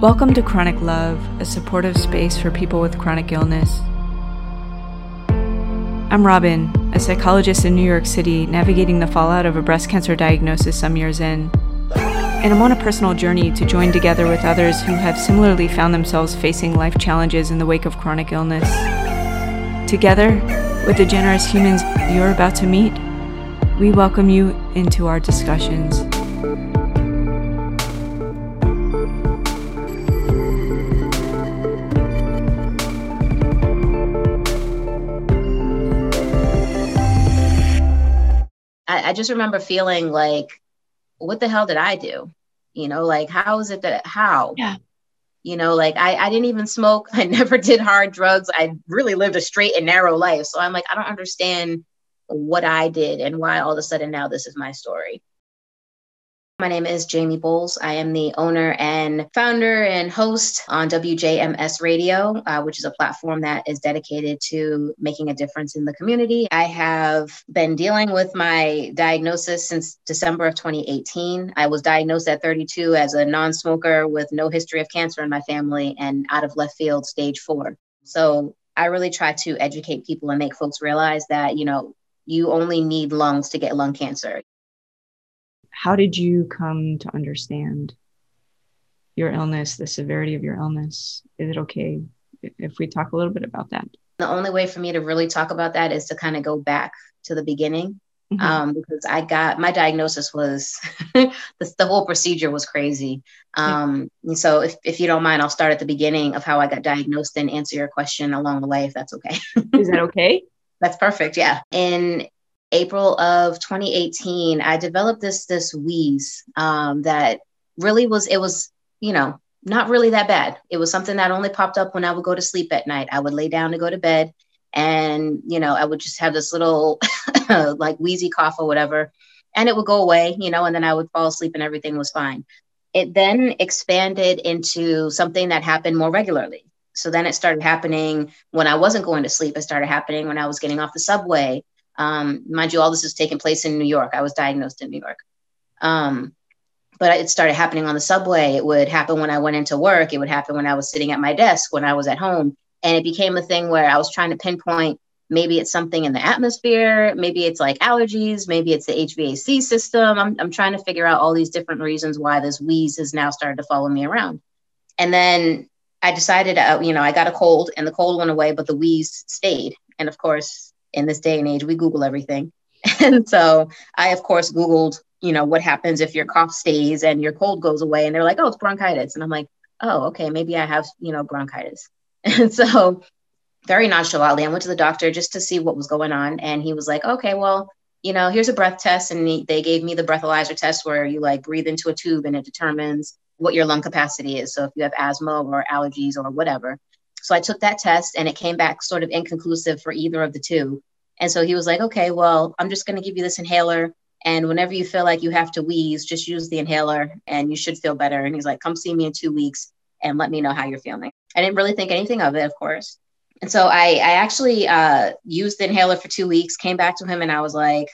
Welcome to Chronic Love, a supportive space for people with chronic illness. I'm Robin, a psychologist in New York City, navigating the fallout of a breast cancer diagnosis some years in. And I'm on a personal journey to join together with others who have similarly found themselves facing life challenges in the wake of chronic illness. Together, with the generous humans you're about to meet, we welcome you into our discussions. I just remember feeling like, what the hell did I do? You know, like, how is it that, how? Yeah. You know, like, I didn't even smoke. I never did hard drugs. I really lived a straight and narrow life. So I'm like, I don't understand what I did and why all of a sudden now this is my story. My name is Jamie Bowles. I am the owner and founder and host on WJMS Radio, which is a platform that is dedicated to making a difference in the community. I have been dealing with my diagnosis since December of 2018. I was diagnosed at 32 as a non-smoker with no history of cancer in my family and out of left field, stage 4. So I really try to educate people and make folks realize that, you know, you only need lungs to get lung cancer. How did you come to understand your illness, the severity of your illness? Is it okay if we talk a little bit about that? The only way for me to really talk about that is to kind of go back to the beginning, mm-hmm. Because I got, my diagnosis was, the whole procedure was crazy. So if you don't mind, I'll start at the beginning of how I got diagnosed and answer your question along the way, if that's okay. Is that okay? That's perfect. Yeah. In April of 2018, I developed this wheeze that really was, it was, you know, not really that bad. It was something that only popped up when I would go to sleep at night. I would lay down to go to bed and, you know, I would just have this little like wheezy cough or whatever, and it would go away, you know, and then I would fall asleep and everything was fine. It then expanded into something that happened more regularly. So then it started happening when I wasn't going to sleep. It started happening when I was getting off the subway. Mind you, all this is taking place in New York. I was diagnosed in New York. But it started happening on the subway. It would happen when I went into work. It would happen when I was sitting at my desk, when I was at home. And it became a thing where I was trying to pinpoint, maybe it's something in the atmosphere. Maybe it's like allergies. Maybe it's the HVAC system. I'm trying to figure out all these different reasons why this wheeze has now started to follow me around. And then I decided, you know, I got a cold and the cold went away, but the wheeze stayed. And of course, in this day and age, we Google everything. And so I, of course, Googled, you know, what happens if your cough stays and your cold goes away? And they're like, oh, it's bronchitis. And I'm like, oh, okay, maybe I have, you know, bronchitis. And so very nonchalantly, I went to the doctor just to see what was going on. And he was like, okay, well, you know, here's a breath test. And they gave me the breathalyzer test where you like breathe into a tube and it determines what your lung capacity is. So if you have asthma or allergies or whatever. So I took that test and it came back sort of inconclusive for either of the two. And so he was like, okay, well, I'm just going to give you this inhaler. And whenever you feel like you have to wheeze, just use the inhaler and you should feel better. And he's like, come see me in 2 weeks and let me know how you're feeling. I didn't really think anything of it, of course. And so I actually used the inhaler for 2 weeks, came back to him and I was like,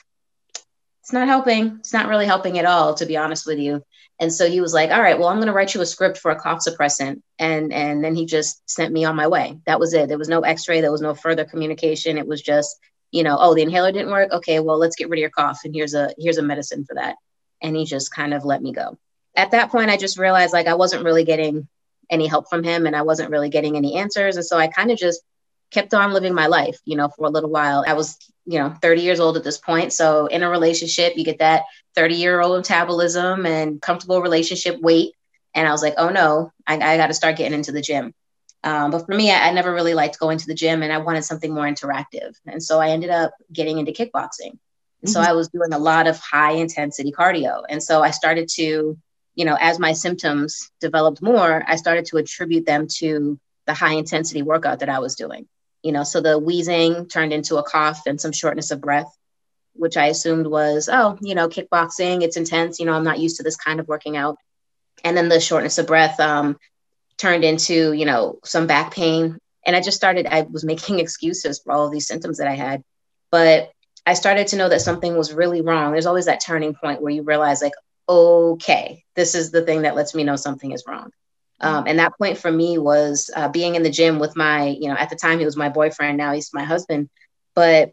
it's not helping. It's not really helping at all, to be honest with you. And so he was like, all right, well, I'm going to write you a script for a cough suppressant. And then he just sent me on my way. That was it. There was no x-ray. There was no further communication. It was just, you know, oh, the inhaler didn't work. Okay, well, let's get rid of your cough. And here's a medicine for that. And he just kind of let me go. At that point, I just realized like I wasn't really getting any help from him and I wasn't really getting any answers. And so I kind of just kept on living my life, you know, for a little while. I was, you know, 30 years old at this point. So in a relationship, you get that 30-year-old metabolism and comfortable relationship weight. And I was like, oh no, I got to start getting into the gym. But for me, I never really liked going to the gym and I wanted something more interactive. And so I ended up getting into kickboxing. And mm-hmm. So I was doing a lot of high intensity cardio. And so I started to, you know, as my symptoms developed more, I started to attribute them to the high intensity workout that I was doing. You know, so the wheezing turned into a cough and some shortness of breath, which I assumed was, oh, you know, kickboxing, it's intense. You know, I'm not used to this kind of working out. And then the shortness of breath turned into, you know, some back pain. And I was making excuses for all of these symptoms that I had. But I started to know that something was really wrong. There's always that turning point where you realize like, okay, this is the thing that lets me know something is wrong. And that point for me was being in the gym with my, you know, at the time he was my boyfriend, now he's my husband, but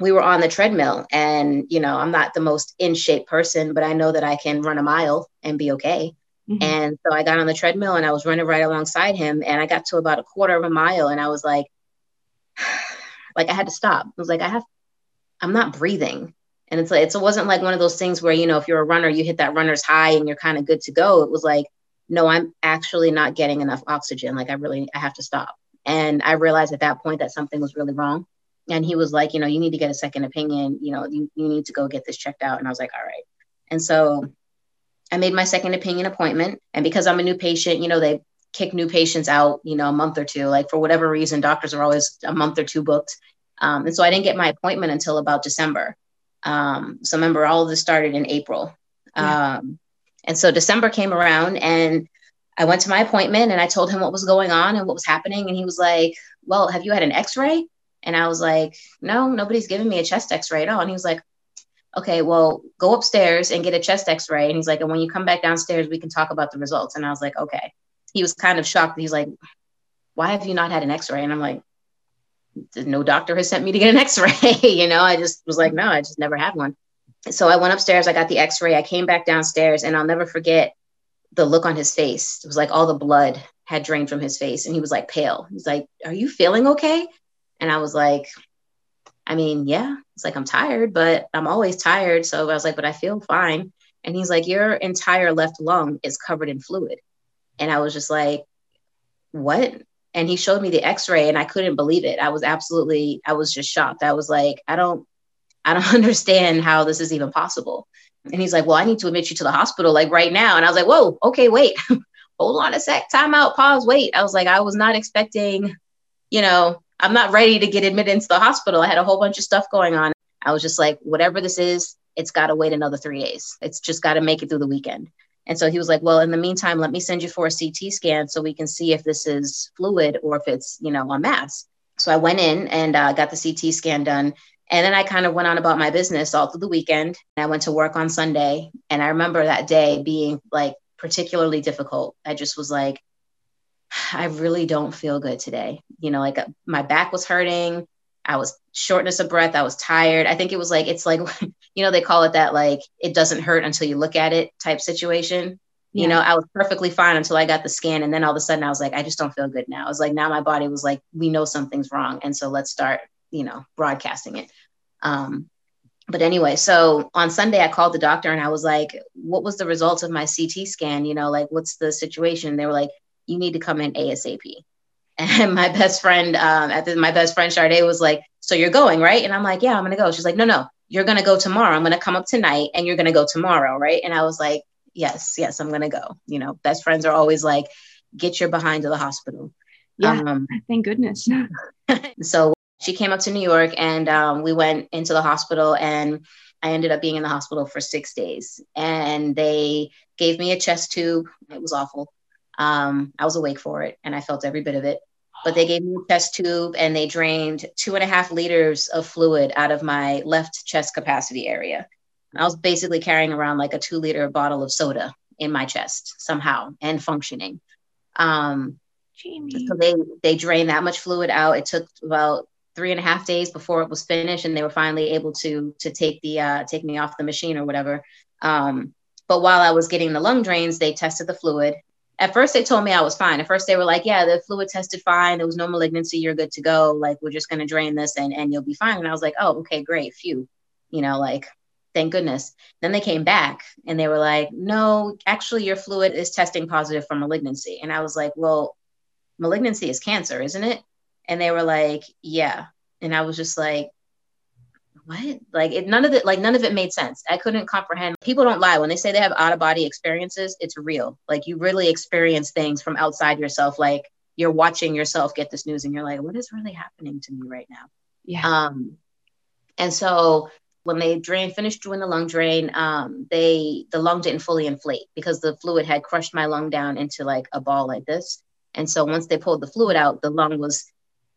we were on the treadmill and, you know, I'm not the most in shape person, but I know that I can run a mile and be okay. Mm-hmm. And so I got on the treadmill and I was running right alongside him, and I got to about 25 miles and I was like I had to stop. I was like, I'm not breathing. And it's like, it wasn't like one of those things where, you know, if you're a runner, you hit that runner's high and you're kind of good to go. It was like, no, I'm actually not getting enough oxygen. Like I have to stop. And I realized at that point that something was really wrong. And he was like, you know, you need to get a second opinion. You know, you need to go get this checked out. And I was like, all right. And so I made my second opinion appointment. And because I'm a new patient, you know, they kick new patients out, you know, a month or two, like for whatever reason, doctors are always a month or two booked. And so I didn't get my appointment until about December. So remember, all of this started in April. Yeah. And so December came around and I went to my appointment and I told him what was going on and what was happening. And he was like, well, have you had an x-ray? And I was like, no, nobody's giving me a chest x-ray at all. And he was like, okay, well, go upstairs and get a chest x-ray. And he's like, and when you come back downstairs, we can talk about the results. And I was like, okay. He was kind of shocked. He's like, why have you not had an x-ray? And I'm like, no doctor has sent me to get an x-ray. You know, I just was like, no, I just never had one. So I went upstairs, I got the x-ray, I came back downstairs, and I'll never forget the look on his face. It was like all the blood had drained from his face. And he was like pale. He's like, are you feeling okay? And I was like, I mean, yeah, it's like, I'm tired, but I'm always tired. So I was like, but I feel fine. And he's like, your entire left lung is covered in fluid. And I was just like, what? And he showed me the x-ray and I couldn't believe it. I was just shocked. I was like, I don't understand how this is even possible. And he's like, well, I need to admit you to the hospital, like right now. And I was like, whoa, okay, wait, hold on a sec, time out, pause, wait. I was like, I was not expecting, you know, I'm not ready to get admitted into the hospital. I had a whole bunch of stuff going on. I was just like, whatever this is, it's got to wait another 3 days. It's just got to make it through the weekend. And so he was like, well, in the meantime, let me send you for a CT scan so we can see if this is fluid or if it's, you know, a mass. So I went in and got the CT scan done. And then I kind of went on about my business all through the weekend. And I went to work on Sunday. And I remember that day being like particularly difficult. I just was like, I really don't feel good today. You know, like my back was hurting. I was shortness of breath. I was tired. I think it was like, it's like, you know, they call it that, like, it doesn't hurt until you look at it type situation. Yeah. You know, I was perfectly fine until I got the scan. And then all of a sudden I was like, I just don't feel good now. I was like, now my body was like, we know something's wrong. And so let's start, you know, broadcasting it. But anyway, so on Sunday I called the doctor and I was like, what was the result of my CT scan? You know, like, what's the situation? They were like, you need to come in ASAP. And my best friend, Shardé was like, so you're going, right? And I'm like, yeah, I'm going to go. She's like, no, you're going to go tomorrow. I'm going to come up tonight and you're going to go tomorrow. Right. And I was like, yes, I'm going to go. You know, best friends are always like, get your behind to the hospital. Yeah. Thank goodness. So she came up to New York and we went into the hospital, and I ended up being in the hospital for 6 days, and they gave me a chest tube. It was awful. I was awake for it and I felt every bit of it, but they gave me a chest tube and they drained 2.5 liters of fluid out of my left chest capacity area. And I was basically carrying around like a 2-liter bottle of soda in my chest somehow and functioning. So they drained that much fluid out. It took about 3.5 days before it was finished. And they were finally able to take me off the machine or whatever. But while I was getting the lung drains, they tested the fluid. At first, they told me I was fine. At first, they were like, yeah, the fluid tested fine. There was no malignancy. You're good to go. Like, we're just going to drain this and you'll be fine. And I was like, oh, okay, great. Phew. You know, like, thank goodness. Then they came back and they were like, no, actually, your fluid is testing positive for malignancy. And I was like, well, malignancy is cancer, isn't it? And they were like, yeah. And I was just like, what? Like, none of it made sense. I couldn't comprehend. People don't lie. When they say they have out of body experiences, it's real. Like, you really experience things from outside yourself. Like, you're watching yourself get this news and you're like, what is really happening to me right now? Yeah. And so when they finished doing the lung drain, the lung didn't fully inflate because the fluid had crushed my lung down into like a ball like this. And so once they pulled the fluid out, the lung was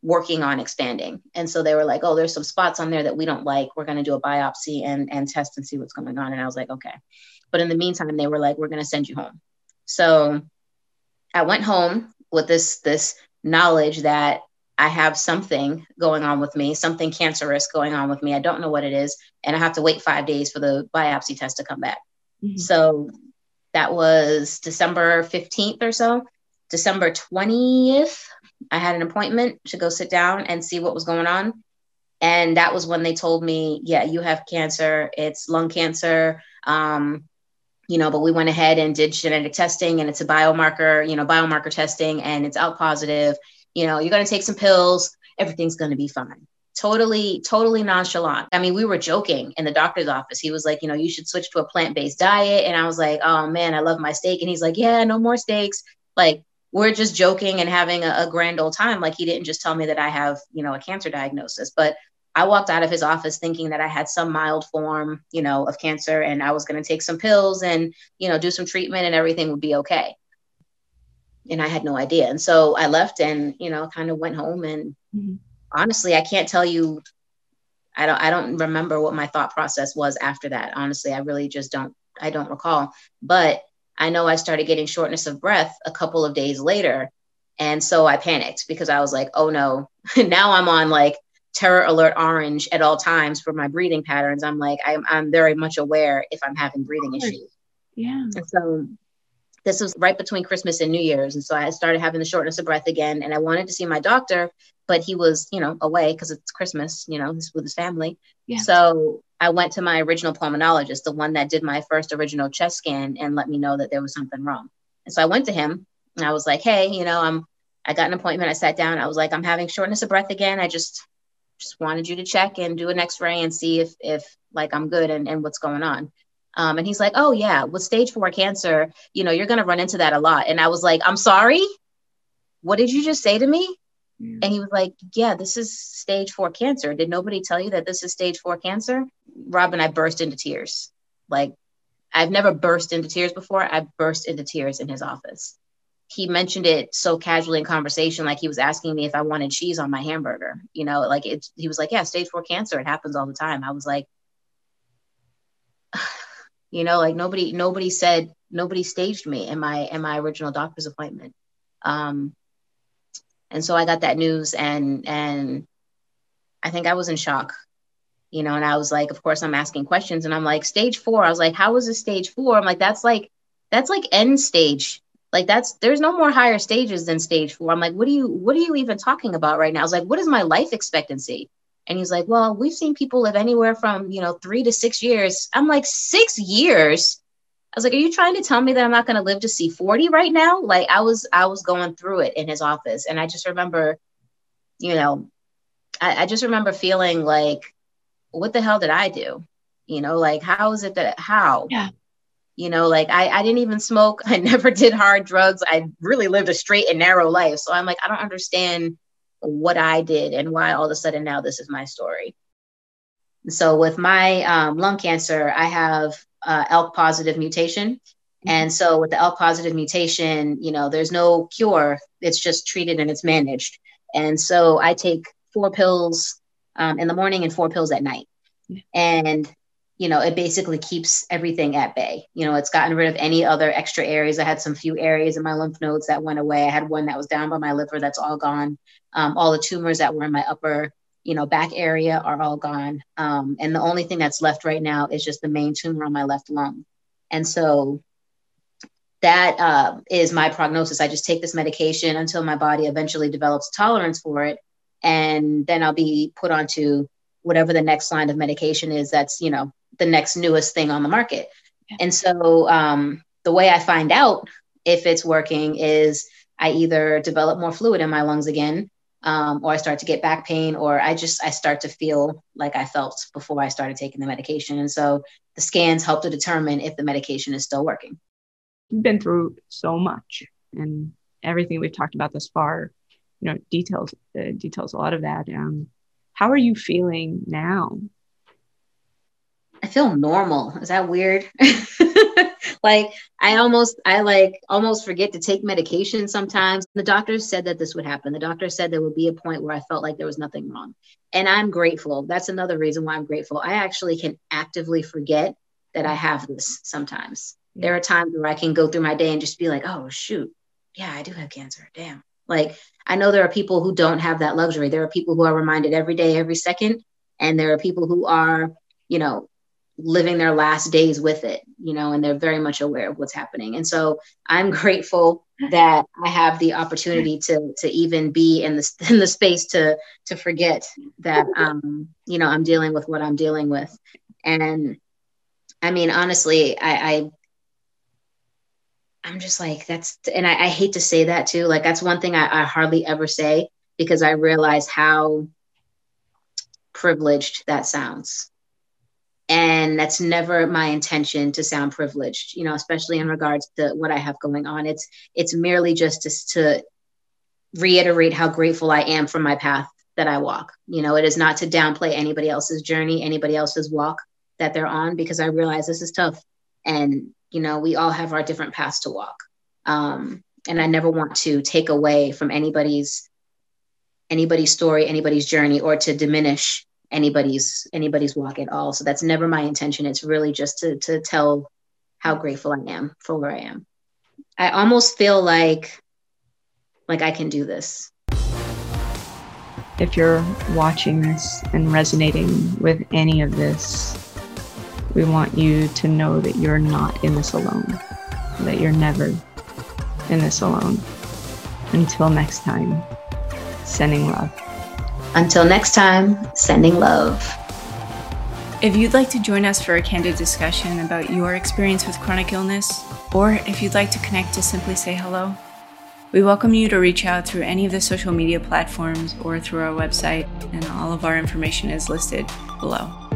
working on expanding. And so they were like, oh, there's some spots on there that we don't like. We're going to do a biopsy and test and see what's going on. And I was like, okay. But in the meantime, they were like, we're going to send you home. So I went home with this knowledge that I have something going on with me, something cancerous going on with me. I don't know what it is. And I have to wait 5 days for the biopsy test to come back. Mm-hmm. So that was December 15th or so. December 20th, I had an appointment to go sit down and see what was going on. And that was when they told me, yeah, you have cancer. It's lung cancer. But we went ahead and did genetic testing, and it's a biomarker, biomarker testing, and it's out positive. You're going to take some pills. Everything's going to be fine. Totally nonchalant. I mean, we were joking in the doctor's office. He was like, you should switch to a plant-based diet. And I was like, oh man, I love my steak. And he's like, yeah, no more steaks. Like, we're just joking and having a grand old time. Like, he didn't just tell me that I have, a cancer diagnosis, but I walked out of his office thinking that I had some mild form, of cancer, and I was going to take some pills and, do some treatment and everything would be okay. And I had no idea. And so I left and, kind of went home, and mm-hmm. honestly, I can't tell you, I don't remember what my thought process was after that. Honestly, I really just don't recall, but I know I started getting shortness of breath a couple of days later. And so I panicked because I was like, oh no, now I'm on like terror alert orange at all times for my breathing patterns. I'm like, I'm very much aware if I'm having breathing issues. Yeah. And so this was right between Christmas and New Year's. And so I started having the shortness of breath again. And I wanted to see my doctor, but he was, away because it's Christmas, he's with his family. Yeah. So I went to my original pulmonologist, the one that did my first original chest scan and let me know that there was something wrong. And so I went to him and I was like, hey, I got an appointment. I sat down. I was like, I'm having shortness of breath again. I just wanted you to check and do an x-ray and see if like I'm good and what's going on. And he's like, oh yeah, with stage 4 cancer, you're going to run into that a lot. And I was like, I'm sorry, what did you just say to me? Yeah. And he was like, yeah, this is stage 4 cancer. Did nobody tell you that this is stage 4 cancer? Rob and I burst into tears. Like, I've never burst into tears before. I burst into tears in his office. He mentioned it so casually in conversation. Like, he was asking me if I wanted cheese on my hamburger, he was like, yeah, stage 4 cancer. It happens all the time. I was like, nobody staged me in my original doctor's appointment. And so I got that news and I think I was in shock, and I was like, of course I'm asking questions, and I'm like, stage 4. I was like, how is this stage 4? I'm like, that's like end stage. Like, there's no more higher stages than stage 4. I'm like, what are you even talking about right now? I was like, what is my life expectancy? And he's like, well, we've seen people live anywhere from, 3 to 6 years. I'm like, 6 years? I was like, are you trying to tell me that I'm not going to live to see 40 right now? Like, I was going through it in his office. And I just remember, I just remember feeling like, what the hell did I do? Like, how is it that, how? Yeah. I didn't even smoke. I never did hard drugs. I really lived a straight and narrow life. So I'm like, I don't understand what I did and why all of a sudden now this is my story. So with my lung cancer, I have ALK positive mutation. Mm-hmm. And so with the ALK positive mutation, there's no cure. It's just treated and it's managed. And so I take 4 pills in the morning and 4 pills at night. Mm-hmm. And, it basically keeps everything at bay. It's gotten rid of any other extra areas. I had some few areas in my lymph nodes that went away. I had one that was down by my liver. That's all gone. All the tumors that were in my upper, back area are all gone. And the only thing that's left right now is just the main tumor on my left lung. And so that is my prognosis. I just take this medication until my body eventually develops tolerance for it. And then I'll be put onto whatever the next line of medication is. That's, the next newest thing on the market. Yeah. And so the way I find out if it's working is I either develop more fluid in my lungs again, or I start to get back pain, or I start to feel like I felt before I started taking the medication. And so the scans help to determine if the medication is still working. You've been through so much, and everything we've talked about thus far, details a lot of that. How are you feeling now? I feel normal. Is that weird? Like, I almost forget to take medication sometimes. The doctor said that this would happen. The doctor said there would be a point where I felt like there was nothing wrong. And I'm grateful. That's another reason why I'm grateful. I actually can actively forget that I have this sometimes. There are times where I can go through my day and just be like, oh shoot, yeah, I do have cancer. Damn. Like, I know there are people who don't have that luxury. There are people who are reminded every day, every second. And there are people who are, you know, living their last days with it, you know, and they're very much aware of what's happening. And so I'm grateful that I have the opportunity to even be in the space to forget that, you know, I'm dealing with what I'm dealing with. And I mean, honestly, I'm just like, that's, and I hate to say that too. Like, that's one thing I hardly ever say, because I realize how privileged that sounds. And that's never my intention to sound privileged, you know, especially in regards to what I have going on. It's merely just to reiterate how grateful I am for my path that I walk. You know, it is not to downplay anybody else's journey, anybody else's walk that they're on, because I realize this is tough. And, you know, we all have our different paths to walk. And I never want to take away from anybody's story, anybody's journey, or to diminish anybody's walk at all. So that's never my intention. It's really just to tell how grateful I am for where I am. I almost feel like I can do this. If you're watching this and resonating with any of this, we want you to know that you're not in this alone, that you're never in this alone. Until next time, sending love. Until next time, sending love. If you'd like to join us for a candid discussion about your experience with chronic illness, or if you'd like to connect to simply say hello, we welcome you to reach out through any of the social media platforms or through our website, and all of our information is listed below.